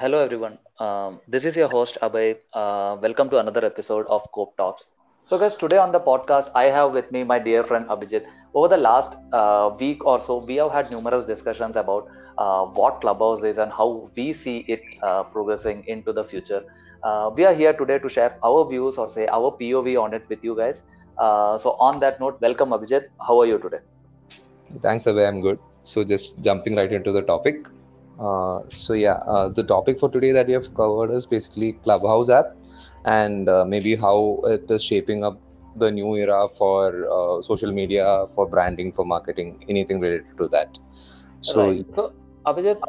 Hello, everyone. This is your host, Abhay. Welcome to another episode of Cope Talks. So guys, today on the podcast, I have with me my dear friend Abhijit. Over the last week or so, we have had numerous discussions about what Clubhouse is and how we see it progressing into the future. We are here today to share our views or say our POV on it with you guys. So on that note, welcome Abhijit. How are you today? Thanks, Abhay. I'm good. So just jumping right into the topic. The topic for today that we have covered is basically Clubhouse app and maybe how it is shaping up the new era for social media, for branding, for marketing, anything related to that. So, right. So Abhijit,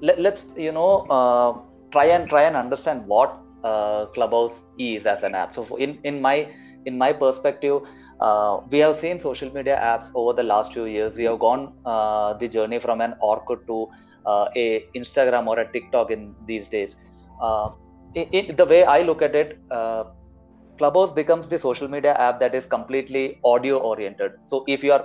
let's try and understand what Clubhouse is as an app. So in my perspective, we have seen social media apps over the last few years. We have gone the journey from an Orkut to a Instagram or a TikTok in these days. The way I look at it, Clubhouse becomes the social media app that is completely audio oriented. So if you're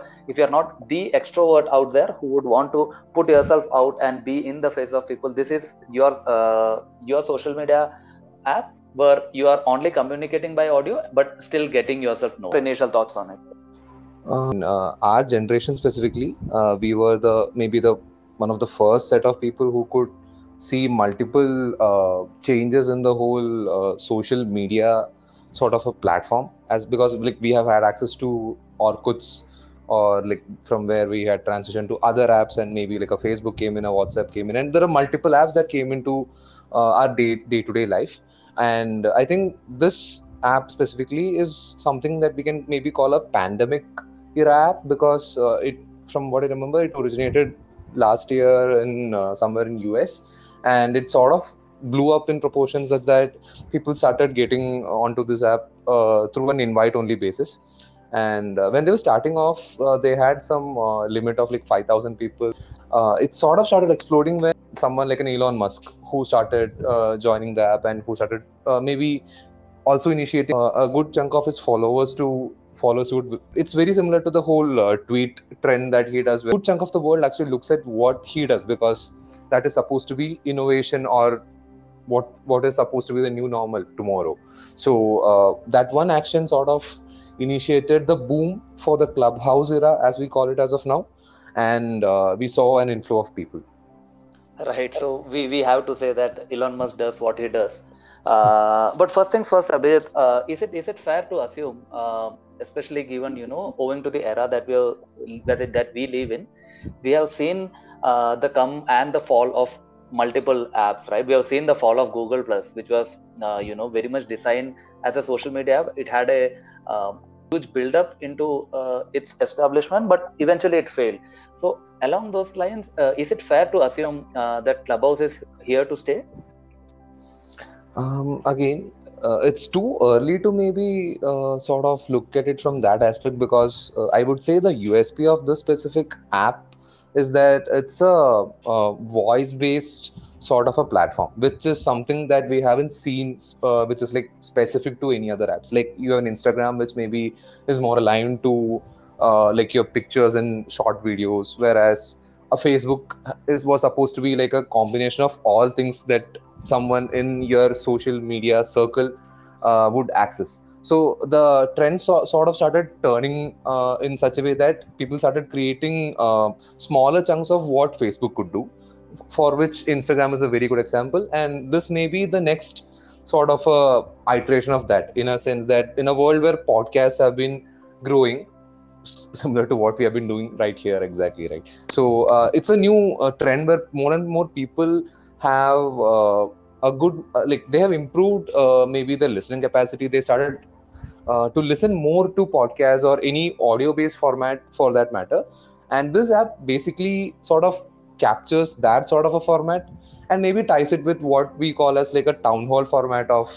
not the extrovert out there who would want to put yourself out and be in the face of people, this is your social media app where you are only communicating by audio but still getting yourself known. Initial thoughts on it? Our generation specifically, we were maybe one of the first set of people who could see multiple changes in the whole social media sort of a platform, as because like we have had access to Orkuts, or like from where we had transitioned to other apps, and maybe like a Facebook came in, a WhatsApp came in, and there are multiple apps that came into our day-to-day life. And I think this app specifically is something that we can maybe call a pandemic era app, because it, from what I remember, it originated last year in somewhere in US, and it sort of blew up in proportions such that people started getting onto this app through an invite only basis. And when they were starting off, they had some limit of like 5,000 people. It sort of started exploding when someone like an Elon Musk, who started joining the app and who started maybe also initiating a good chunk of his followers to follow suit. It's very similar to the whole tweet trend that he does, where a good chunk of the world actually looks at what he does, because that is supposed to be innovation, or what is supposed to be the new normal tomorrow. So that one action sort of initiated the boom for the Clubhouse era, as we call it as of now, and we saw an inflow of people. Right, so we have to say that Elon Musk does what he does. But first things first, Abhijit, is it fair to assume, especially given owing to the era that we live in, we have seen the come and the fall of multiple apps, right? We have seen the fall of Google Plus, which was very much designed as a social media app. It had a huge build up into its establishment, but eventually it failed. So along those lines, is it fair to assume that Clubhouse is here to stay? It's too early to maybe sort of look at it from that aspect, because I would say the USP of this specific app is that it's a voice-based sort of a platform, which is something that we haven't seen, which is like specific to any other apps. Like you have an Instagram, which maybe is more aligned to like your pictures and short videos, whereas a Facebook was supposed to be like a combination of all things that someone in your social media circle would access. So the trend sort of started turning in such a way that people started creating smaller chunks of what Facebook could do, for which Instagram is a very good example. And this may be the next sort of iteration of that, in a sense that in a world where podcasts have been growing, similar to what we have been doing right here, exactly right. So it's a new trend where more and more people have a good, like they have improved maybe their listening capacity. They started to listen more to podcasts or any audio-based format for that matter. And this app basically sort of captures that sort of a format and maybe ties it with what we call as like a town hall format of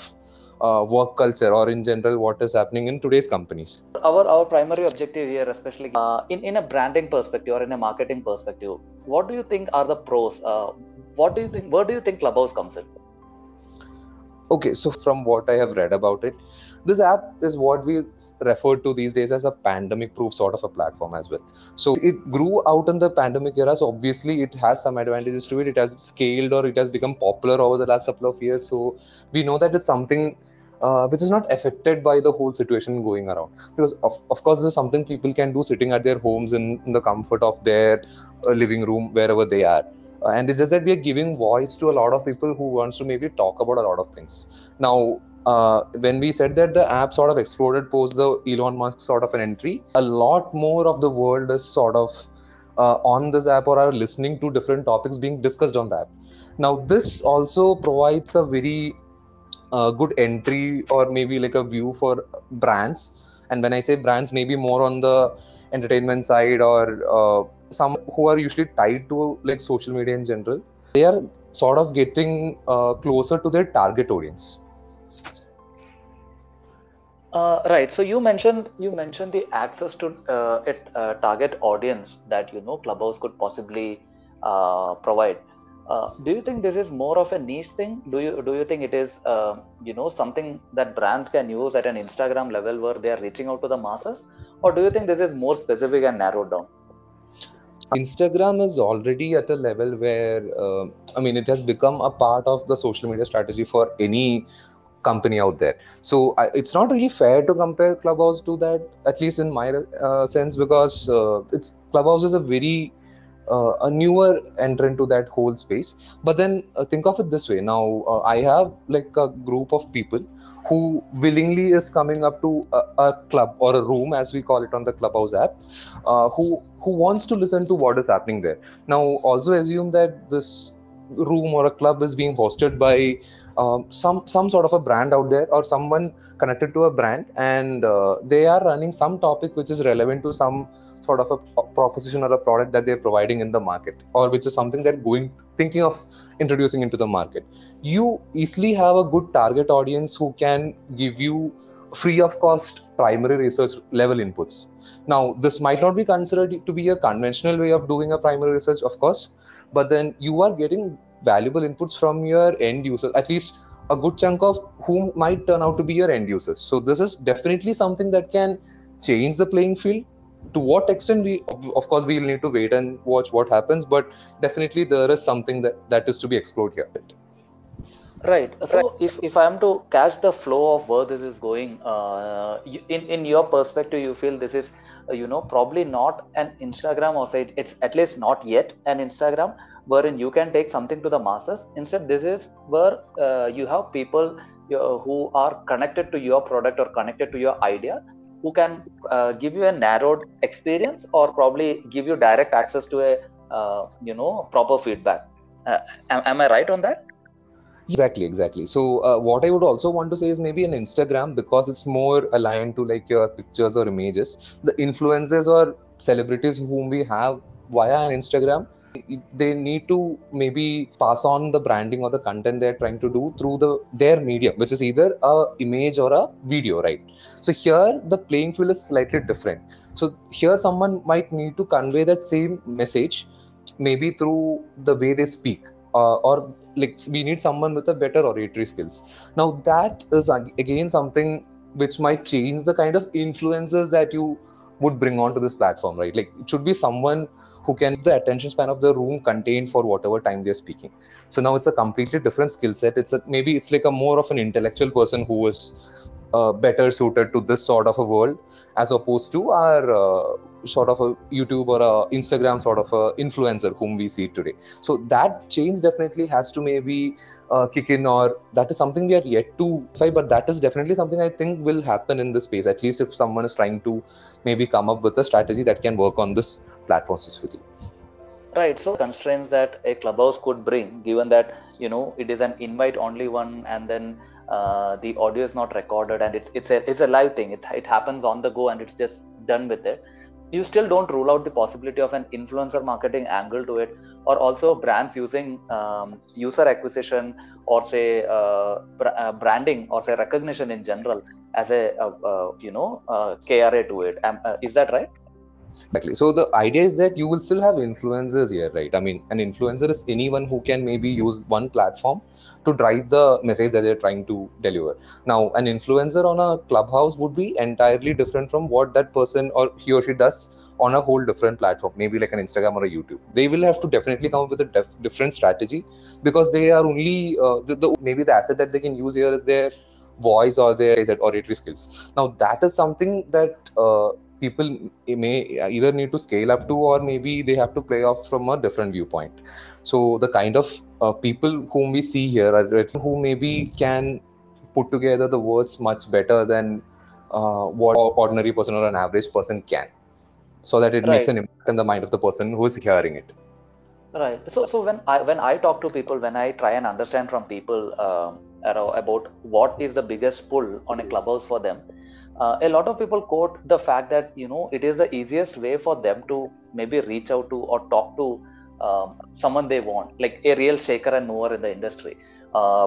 work culture, or in general what is happening in today's companies. Our primary objective here, especially in a branding perspective or in a marketing perspective, what do you think are the pros? Where do you think Clubhouse comes in? Okay, so from what I have read about it, This app is what we refer to these days as a pandemic-proof sort of a platform as well. So it grew out in the pandemic era. So obviously it has some advantages to it. It has scaled or it has become popular over the last couple of years. So we know that it's something which is not affected by the whole situation going around. Because of course, this is something people can do sitting at their homes in the comfort of their living room, wherever they are. And it's just that we are giving voice to a lot of people who wants to maybe talk about a lot of things. Now, when we said that the app sort of exploded post the Elon Musk sort of an entry, a lot more of the world is sort of on this app or are listening to different topics being discussed on the app. Now, this also provides a very good entry or maybe like a view for brands. And when I say brands, maybe more on the entertainment side or some who are usually tied to like social media in general, they are sort of getting closer to their target audience. Right. So you mentioned the access to target audience that, you know, Clubhouse could possibly provide. Do you think this is more of a niche thing? Do you think it is you know, something that brands can use at an Instagram level where they are reaching out to the masses, or do you think this is more specific and narrowed down? Instagram is already at a level where it has become a part of the social media strategy for any company out there. So it's not really fair to compare Clubhouse to that, at least in my sense, because Clubhouse is a newer entrant to that whole space. But then think of it this way. Now, I have like a group of people who willingly is coming up to a club or a room, as we call it on the Clubhouse app, who wants to listen to what is happening there. Now, also assume that this room or a club is being hosted by some sort of a brand out there or someone connected to a brand, and they are running some topic which is relevant to some sort of a proposition or a product that they're providing in the market, or which is something they're thinking of introducing into the market. You easily have a good target audience who can give you free of cost primary research level inputs. Now, this might not be considered to be a conventional way of doing a primary research, of course, but then you are getting valuable inputs from your end users, at least a good chunk of whom might turn out to be your end users. So this is definitely something that can change the playing field. To what extent, we'll need to wait and watch what happens, but definitely there is something that is to be explored here. Right. So if I am to catch the flow of where this is going, in your perspective, you feel this is, you know, probably not an Instagram, or say it's at least not yet an Instagram wherein you can take something to the masses. Instead, this is where you have people who are connected to your product or connected to your idea, who can give you a narrowed experience or probably give you direct access to a proper feedback. Am I right on that? Exactly. So what I would also want to say is maybe an Instagram, because it's more aligned to like your pictures or images. The influencers or celebrities whom we have via an Instagram, they need to maybe pass on the branding or the content they're trying to do through their medium, which is either a image or a video, right? So here the playing field is slightly different. So here someone might need to convey that same message, maybe through the way they speak, or like we need someone with a better oratory skills. Now that is again something which might change the kind of influencers that you would bring onto this platform, right? Like it should be someone who can keep the attention span of the room contained for whatever time they're speaking. So now it's a completely different skill set. It's like a more of an intellectual person who is better suited to this sort of a world, as opposed to our sort of a YouTube or a Instagram sort of a influencer whom we see today. So that change definitely has to maybe kick in, or that is something we are yet to try, but that is definitely something I think will happen in this space, at least if someone is trying to maybe come up with a strategy that can work on this platform specifically. Right. So constraints that a Clubhouse could bring, given that, you know, it is an invite only one, and then the audio is not recorded, and it's a live thing. It happens on the go and it's just done with it. You still don't rule out the possibility of an influencer marketing angle to it, or also brands using user acquisition or say branding or say recognition in general as a KRA to it. Is that right? Exactly. So the idea is that you will still have influencers here, right? I mean, an influencer is anyone who can maybe use one platform to drive the message that they're trying to deliver. Now, an influencer on a Clubhouse would be entirely different from what that person or he or she does on a whole different platform, maybe like an Instagram or a YouTube. They will have to definitely come up with a different strategy, because they are only, maybe the asset that they can use here is their voice or their oratory skills. Now, that is something that people may either need to scale up to, or maybe they have to play off from a different viewpoint. So the kind of people whom we see here are who maybe can put together the words much better than what an ordinary person or an average person can, so that it makes an impact in the mind of the person who is hearing it. Right. So when I talk to people, when I try and understand from people about what is the biggest pull on a Clubhouse for them, a lot of people quote the fact that, you know, it is the easiest way for them to maybe reach out to or talk to someone they want, like a real shaker and mover in the industry,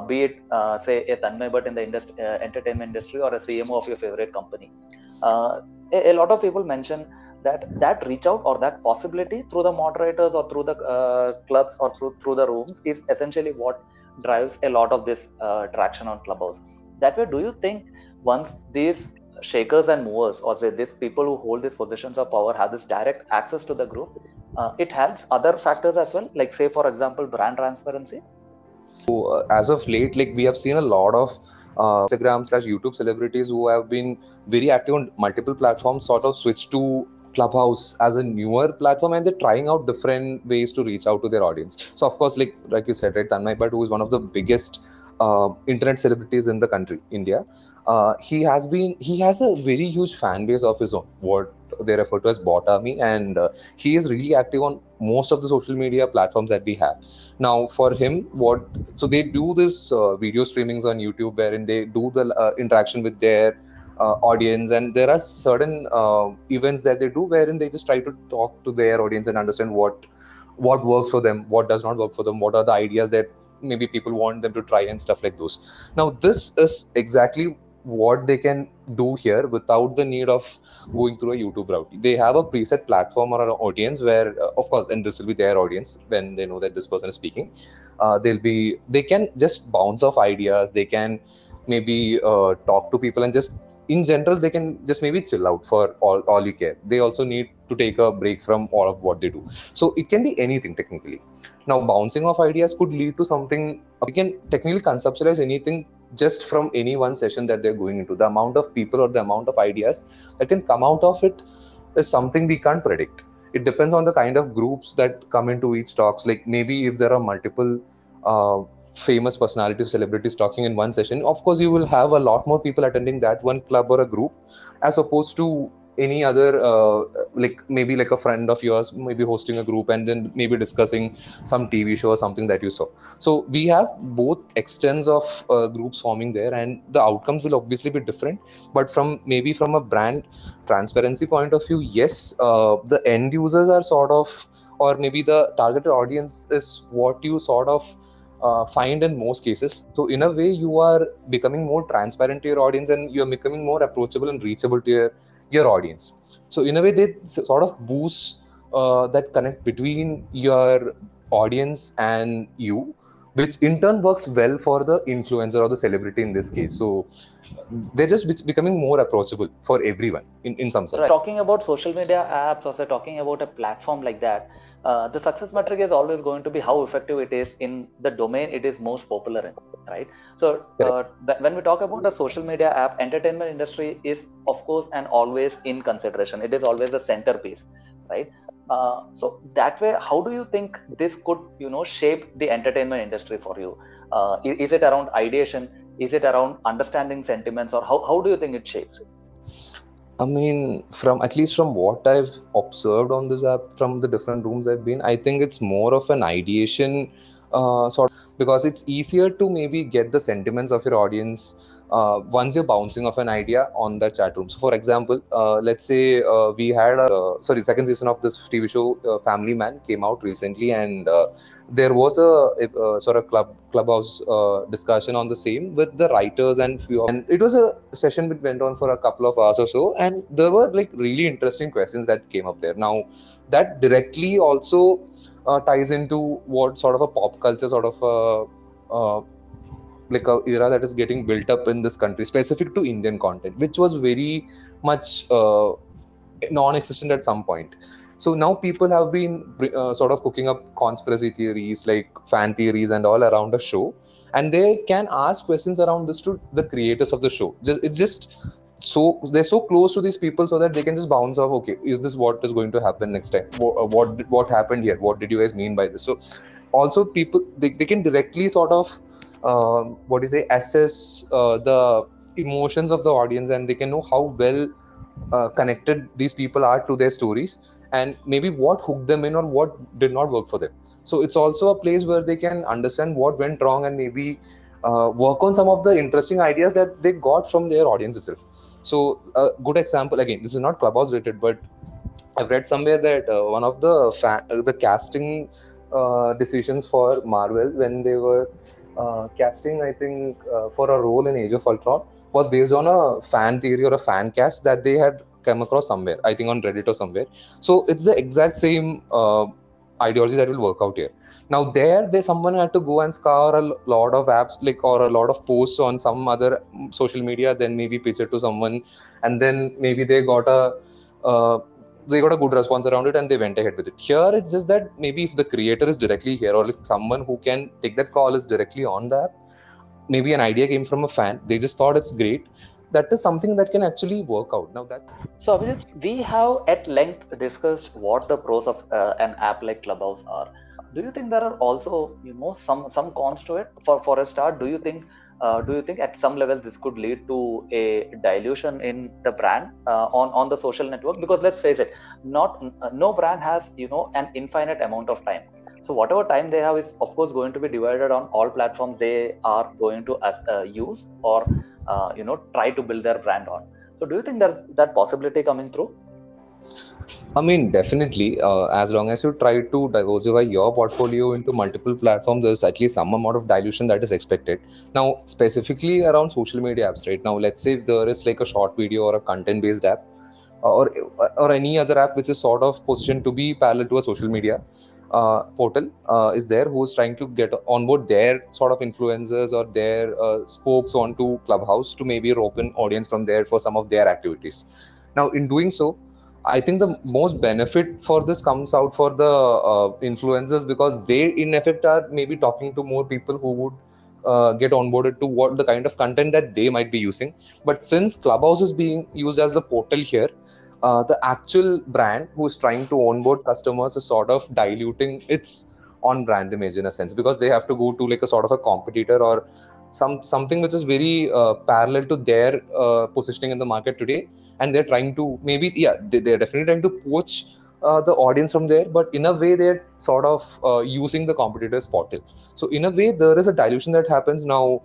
be it say a Tanmay Bhatt in the entertainment industry, or a CMO of your favorite company. A lot of people mention that reach out or that possibility through the moderators or through the clubs or through the rooms is essentially what drives a lot of this traction on Clubhouse. That way, do you think once these shakers and movers, or say these people who hold these positions of power, have this direct access to the group, it helps other factors as well, like say for example brand transparency? So as of late, like we have seen a lot of Instagram/YouTube celebrities who have been very active on multiple platforms sort of switch to Clubhouse as a newer platform, and they're trying out different ways to reach out to their audience. So of course, like you said, right, Tanmay Bhatt, who is one of the biggest internet celebrities in the country, India, he has a very huge fan base of his own, what they refer to as bot army, and he is really active on most of the social media platforms that we have. Now for him, they do this video streamings on YouTube, wherein they do the interaction with their audience, and there are certain events that they do wherein they just try to talk to their audience and understand what works for them, what does not work for them, what are the ideas that maybe people want them to try, and stuff like those. Now this is exactly what they can do here without the need of going through a YouTube route. They have a preset platform or an audience where, of course, and this will be their audience when they know that this person is speaking. They can just bounce off ideas. They can maybe talk to people, and just in general, they can just maybe chill out for all you care. They also need to take a break from all of what they do. So it can be anything technically. Now, bouncing off ideas could lead to something. We can technically conceptualize anything just from any one session that they're going into. The amount of people or the amount of ideas that can come out of it is something we can't predict. It depends on the kind of groups that come into each talks. Like maybe if there are multiple famous personalities, celebrities talking in one session, of course you will have a lot more people attending that one club or a group as opposed to any other, like maybe like a friend of yours maybe hosting a group and then maybe discussing some TV show or something that you saw. So we have both extents of groups forming there, and the outcomes will obviously be different. But from a brand transparency point of view, yes, the end users are sort of, or maybe the targeted audience is what you sort of find in most cases. So in a way, you are becoming more transparent to your audience, and you are becoming more approachable and reachable to your audience. So in a way, they sort of boost that connect between your audience and you, which in turn works well for the influencer or the celebrity in this case. So they're just becoming more approachable for everyone in some sense. Right. Talking about social media apps, or say talking about a platform like that, the success metric is always going to be how effective it is in the domain it is most popular in, right? So when we talk about a social media app, entertainment industry is of course and always in consideration. It is always the centerpiece, right? So that way, how do you think this could, you know, shape the entertainment industry for you? Is it around ideation? Is it around understanding sentiments, or how do you think it shapes it? I mean, at least from what I've observed on this app, from the different rooms I've been, I think it's more of an ideation because it's easier to maybe get the sentiments of your audience once you're bouncing off an idea on the chat room. So for example, let's say we had second season of this TV show Family Man came out recently, and there was a sort of clubhouse discussion on the same with the writers and few of, and it was a session that went on for a couple of hours or so, and there were like really interesting questions that came up there. Now that directly also ties into what sort of a pop culture sort of like a era that is getting built up in this country, specific to Indian content, which was very much non-existent at some point. So now people have been sort of cooking up conspiracy theories, like fan theories and all around the show, and they can ask questions around this to the creators of the show. It's just so they're so close to these people, so that they can just bounce off, okay, is this what is going to happen next time? What happened here? What did you guys mean by this? So also people, they can directly sort of assess the emotions of the audience, and they can know how well connected these people are to their stories, and maybe what hooked them in or what did not work for them. So it's also a place where they can understand what went wrong and maybe work on some of the interesting ideas that they got from their audience itself. So a good example, again, this is not Clubhouse related, but I've read somewhere that one of the casting decisions for Marvel, when they were casting, I think, for a role in Age of Ultron, was based on a fan theory or a fan cast that they had come across somewhere, I think on Reddit or somewhere. So it's the exact same ideology that will work out here. Now there someone had to go and scour a lot of apps, like, or a lot of posts on some other social media, then maybe pitch it to someone, and then maybe they got a good response around it and they went ahead with it. Here it's just that maybe if the creator is directly here, or like someone who can take that call is directly on the app, maybe an idea came from a fan, they just thought it's great, that is something that can actually work out. Now that's so, Abhijit, we have at length discussed what the pros of an app like Clubhouse are. Do you think there are also, some cons to it? For a start, do you think at some level this could lead to a dilution in the brand on the social network? Because let's face it, no brand has an infinite amount of time. So whatever time they have is, of course, going to be divided on all platforms they are going to use or try to build their brand on. So do you think there's that possibility coming through? I mean, definitely. As long as you try to diversify your portfolio into multiple platforms, there's at least some amount of dilution that is expected. Now, specifically around social media apps, right? Now, let's say if there is like a short video or a content-based app, or any other app which is sort of positioned to be parallel to a social media portal is there, who's trying to get on board their sort of influencers or their spokes onto Clubhouse to maybe rope in audience from there for some of their activities. Now, in doing so, I think the most benefit for this comes out for the influencers, because they in effect are maybe talking to more people who would get onboarded to what the kind of content that they might be using. But since Clubhouse is being used as the portal here, the actual brand who is trying to onboard customers is sort of diluting its own brand image in a sense, because they have to go to like a sort of a competitor or something which is very parallel to their positioning in the market today, and they're trying to they're definitely trying to poach the audience from there, but in a way they're sort of using the competitor's portal. So in a way there is a dilution that happens. Now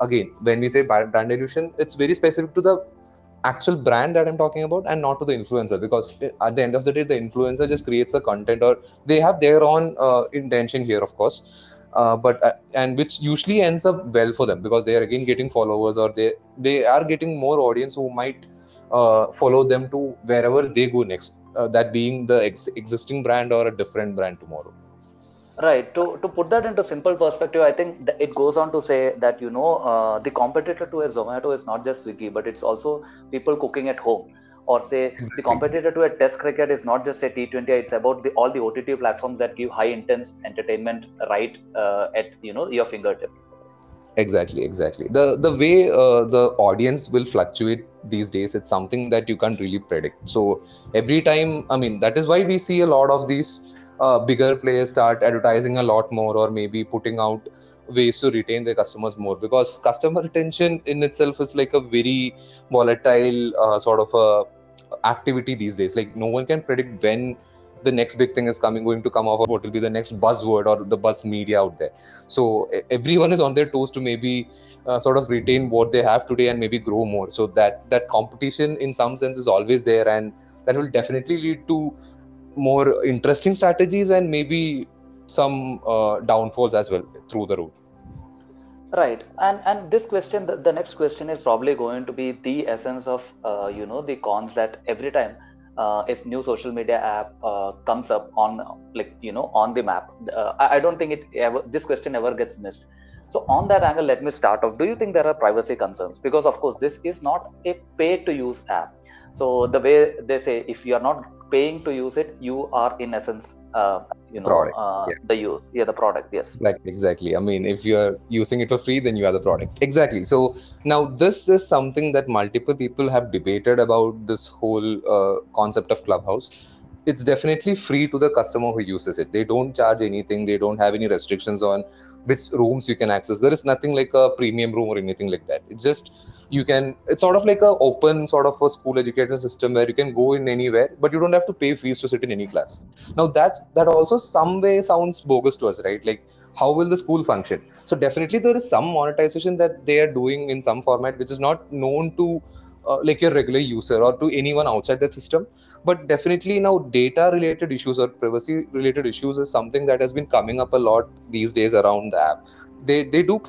again, when we say brand dilution, it's very specific to the actual brand that I'm talking about and not to the influencer, because at the end of the day the influencer just creates a content, or they have their own intention here, of course, and which usually ends up well for them, because they are again getting followers, or they are getting more audience who might follow them to wherever they go next, that being the existing brand or a different brand tomorrow. Right. To put that into simple perspective, I think it goes on to say that, the competitor to a Zomato is not just Swiggy, but it's also people cooking at home. Or say the competitor to a test cricket is not just a T20, it's about all the OTT platforms that give high intense entertainment right at your fingertip. Exactly. The way the audience will fluctuate these days, it's something that you can't really predict. So every time, that is why we see a lot of these bigger players start advertising a lot more, or maybe putting out ways to retain their customers more, because customer retention in itself is like a very volatile sort of activity these days. Like no one can predict when the next big thing is going to come off, or what will be the next buzzword or the buzz media out there. So everyone is on their toes to maybe sort of retain what they have today and maybe grow more. So that competition in some sense is always there, and that will definitely lead to more interesting strategies and maybe some downfalls as well through the road. Right, and this question, the next question is probably going to be the essence of the cons that every time its new social media app comes up on the map. I don't think this question ever gets missed. So on that angle, let me start off. Do you think there are privacy concerns? Because of course this is not a pay to use app. So the way they say, if you are not paying to use it, you are in essence the product. Yes, like exactly. I mean, if you're using it for free, then you are the product. Exactly. So now this is something that multiple people have debated about, this whole concept of Clubhouse. It's definitely free to the customer who uses it. They don't charge anything. They don't have any restrictions on which rooms you can access. There is nothing like a premium room or anything like that. It's just it's sort of like an open sort of a school education system where you can go in anywhere, but you don't have to pay fees to sit in any class. Now that also some way sounds bogus to us, right? Like, how will the school function? So definitely there is some monetization that they are doing in some format, which is not known to like your regular user or to anyone outside that system. But definitely now data related issues or privacy related issues is something that has been coming up a lot these days around the app. They do,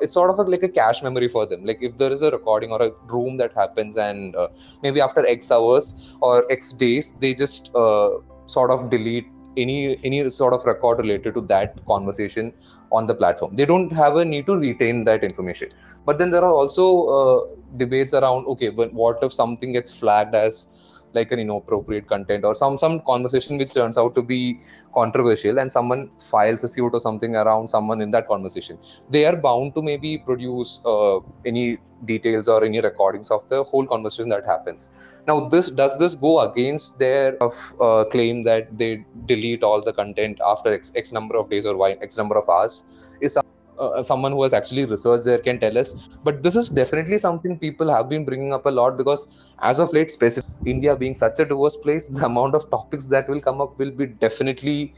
it's sort of like a cache memory for them. Like if there is a recording or a room that happens, and maybe after X hours or X days, they just sort of delete any sort of record related to that conversation on the platform. They don't have a need to retain that information. But then there are also debates around, okay, but what if something gets flagged as like an inappropriate content or some conversation which turns out to be controversial, and someone files a suit or something around someone in that conversation. They are bound to maybe produce any details or any recordings of the whole conversation that happens. Now, does this go against their claim that they delete all the content after X number of days or Y X number of hours? Is someone who has actually researched there can tell us. But this is definitely something people have been bringing up a lot, because as of late, specifically India being such a diverse place, the amount of topics that will come up will be definitely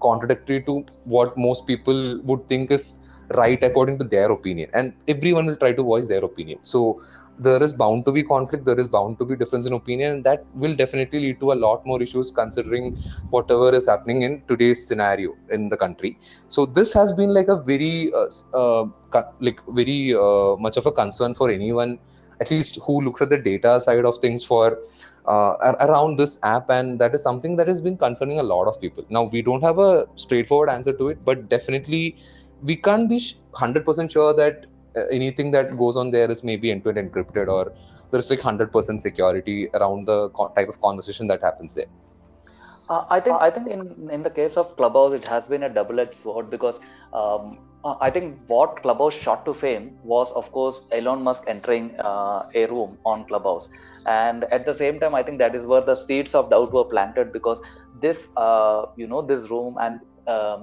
contradictory to what most people would think is right according to their opinion, and everyone will try to voice their opinion. So there is bound to be conflict, there is bound to be difference in opinion, and that will definitely lead to a lot more issues considering whatever is happening in today's scenario in the country. So this has been like a very much of a concern for anyone, at least who looks at the data side of things for around this app, and that is something that has been concerning a lot of people. Now, we don't have a straightforward answer to it, but definitely we can't be 100% sure that anything that goes on there is maybe end-to-end encrypted, or there's like 100% security around the type of conversation that happens there. I think in the case of Clubhouse, it has been a double-edged sword, because I think what Clubhouse shot to fame was, of course, Elon Musk entering a room on Clubhouse. And at the same time, I think that is where the seeds of doubt were planted, because this, this room and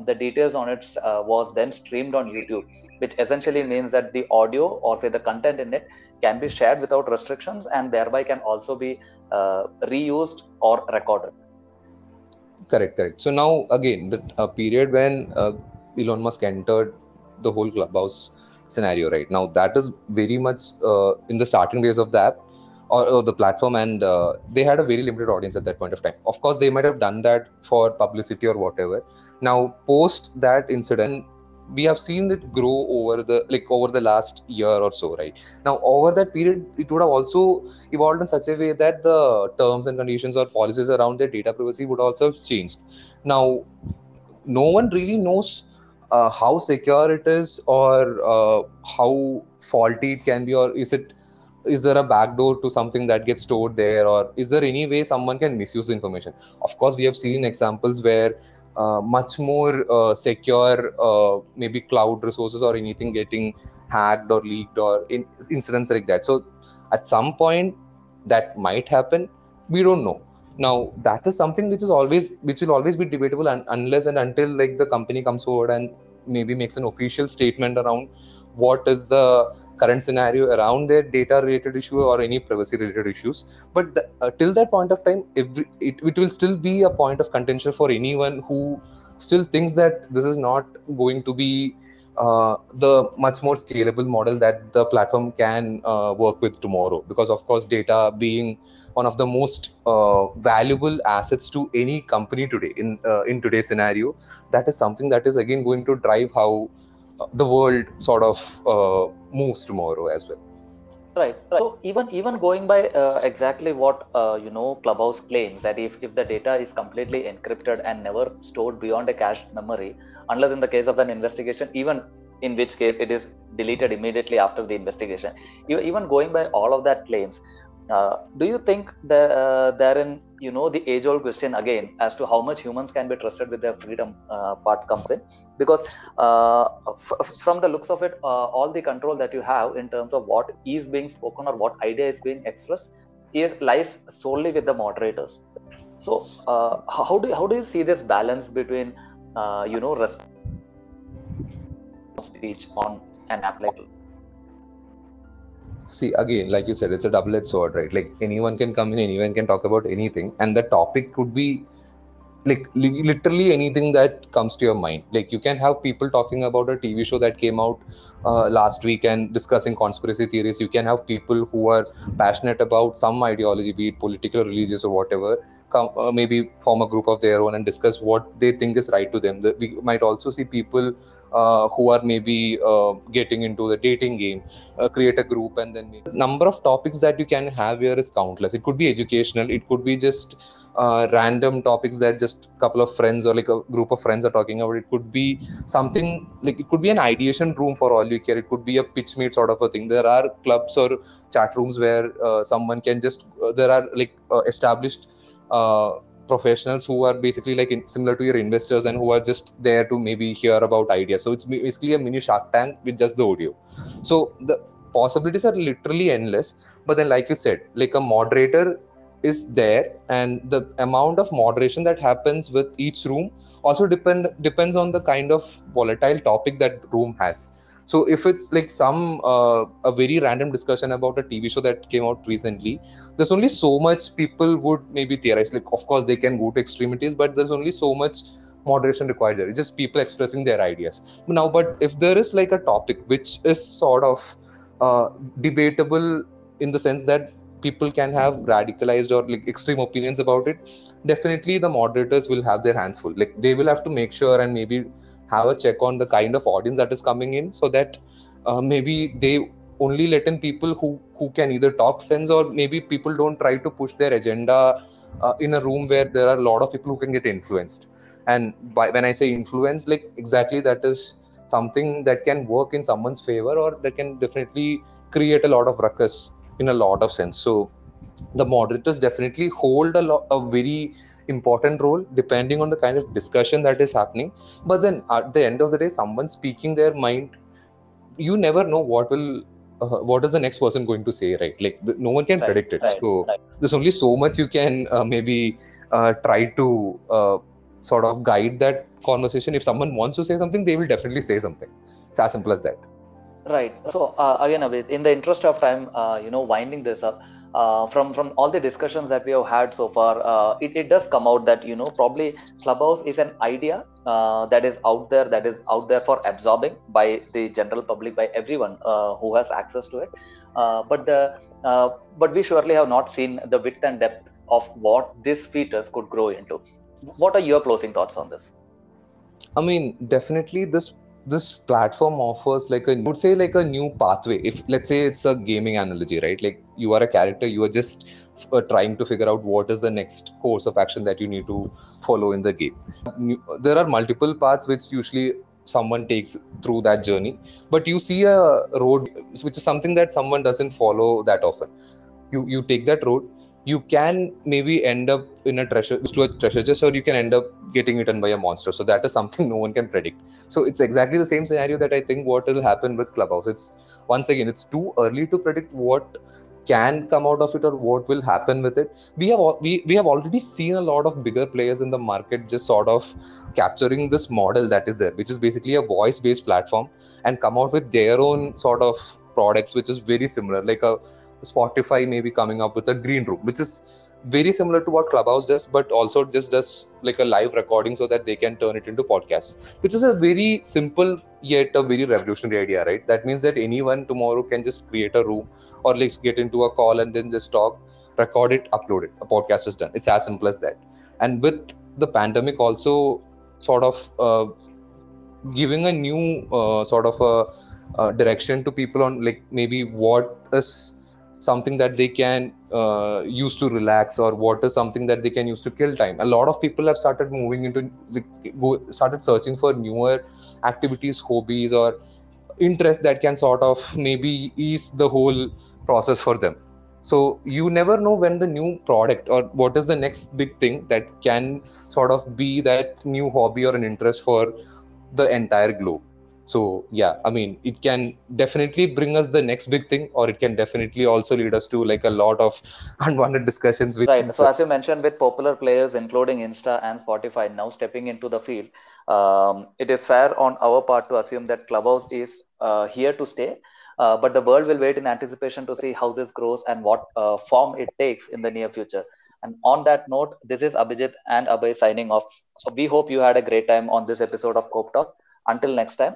the details on it was then streamed on YouTube, which essentially means that the audio or say the content in it can be shared without restrictions, and thereby can also be reused or recorded. Correct. So now again, the period when Elon Musk entered the whole Clubhouse scenario, right now that is very much in the starting days of the app or the platform, and they had a very limited audience at that point of time. Of course, they might have done that for publicity or whatever. Now, post that incident, we have seen it grow over the last year or so, right? Now, over that period, it would have also evolved in such a way that the terms and conditions or policies around their data privacy would also have changed. Now, no one really knows how secure it is, or how faulty it can be, or is there a backdoor to something that gets stored there, or is there any way someone can misuse the information? Of course, we have seen examples where much more secure maybe cloud resources or anything getting hacked or leaked or incidents like that. So at some point that might happen. We don't know. Now, that is something which will always be debatable, and unless and until like the company comes forward and maybe makes an official statement around what is the current scenario around their data related issue or any privacy related issues. But till that point of time, it will still be a point of contention for anyone who still thinks that this is not going to be the much more scalable model that the platform can work with tomorrow, because of course data being one of the most valuable assets to any company today in today's scenario, that is something that is again going to drive how the world sort of moves tomorrow as well. Right. So even going by exactly what Clubhouse claims, that if the data is completely encrypted and never stored beyond a cached memory, unless in the case of an investigation, even in which case it is deleted immediately after the investigation. Even going by all of that claims, do you think therein the age-old question again as to how much humans can be trusted with their freedom part comes in? Because from the looks of it, all the control that you have in terms of what is being spoken or what idea is being expressed lies solely with the moderators. So how do you see this balance between speech on an app like? See, again, like you said, it's a double-edged sword, right? Like anyone can come in, anyone can talk about anything, and the topic could be like literally anything that comes to your mind. Like you can have people talking about a TV show that came out last week and discussing conspiracy theories. You can have people who are passionate about some ideology, be it political, religious or whatever, come maybe form a group of their own and discuss what they think is right to them. We might also see people who are maybe getting into the dating game, create a group, and then maybe. Number of topics that you can have here is countless. It could be educational, it could be just random topics that just a couple of friends or like a group of friends are talking about. It could be something like, it could be an ideation room for all you care. It could be a pitch meet sort of a thing. There are clubs or chat rooms where someone can just, there are like established professionals who are basically like similar to your investors and who are just there to maybe hear about ideas. So it's basically a mini Shark Tank with just the audio. So the possibilities are literally endless. But then like you said, like a moderator is there, and the amount of moderation that happens with each room also depends on the kind of volatile topic that room has. So if it's like some a very random discussion about a TV show that came out recently, there's only so much people would maybe theorize. Like of course they can go to extremities, but there's only so much moderation required there. It's just people expressing their ideas. Now, but if there is like a topic which is sort of debatable in the sense that people can have radicalized or like extreme opinions about it, definitely the moderators will have their hands full. Like they will have to make sure and maybe have a check on the kind of audience that is coming in, so that maybe they only let in people who can either talk sense, or maybe people don't try to push their agenda in a room where there are a lot of people who can get influenced. And when I say influence, like exactly that is something that can work in someone's favor, or that can definitely create a lot of ruckus in a lot of sense. So the moderators definitely hold a very important role depending on the kind of discussion that is happening. But then at the end of the day, someone speaking their mind, you never know what is the next person going to say, right? Like no one can predict it. So there's only so much you can maybe try to sort of guide that conversation. If someone wants to say something, they will definitely say something. It's as simple as that. Right. So again, Abhay, in the interest of time, winding this up, from all the discussions that we have had so far, it does come out that probably Clubhouse is an idea that is out there for absorbing by the general public, by everyone who has access to it. But we surely have not seen the width and depth of what this fetus could grow into. What are your closing thoughts on this? I mean, definitely this platform offers like a new pathway. If let's say it's a gaming analogy, right? Like you are a character, you are just trying to figure out what is the next course of action that you need to follow in the game. There are multiple paths which usually someone takes through that journey, but you see a road which is something that someone doesn't follow that often. You take that road, you can maybe end up in a treasure chest, or you can end up getting eaten by a monster. So that is something no one can predict. So it's exactly the same scenario that I think what will happen with Clubhouse. It's once again, it's too early to predict what can come out of it or what will happen with it. We have already seen a lot of bigger players in the market just sort of capturing this model that is there, which is basically a voice-based platform, and come out with their own sort of products, which is very similar, like a Spotify maybe coming up with a Green Room, which is very similar to what Clubhouse does, but also just does like a live recording so that they can turn it into podcasts, which is a very simple yet a very revolutionary idea, right? That means that anyone tomorrow can just create a room or like get into a call and then just talk, record it, upload it. A podcast is done. It's as simple as that. And with the pandemic also sort of giving a new sort of a direction to people on like maybe what is something that they can use to relax, or what is something that they can use to kill time. A lot of people have started moving into, started searching for newer activities, hobbies, or interests that can sort of maybe ease the whole process for them. So you never know when the new product or what is the next big thing that can sort of be that new hobby or an interest for the entire globe. So yeah, I mean, it can definitely bring us the next big thing, or it can definitely also lead us to like a lot of unwanted discussions. Right. So as you mentioned, with popular players, including Insta and Spotify, now stepping into the field, it is fair on our part to assume that Clubhouse is here to stay. But the world will wait in anticipation to see how this grows and what form it takes in the near future. And on that note, this is Abhijit and Abhay signing off. So we hope you had a great time on this episode of Cope Talks. Until next time,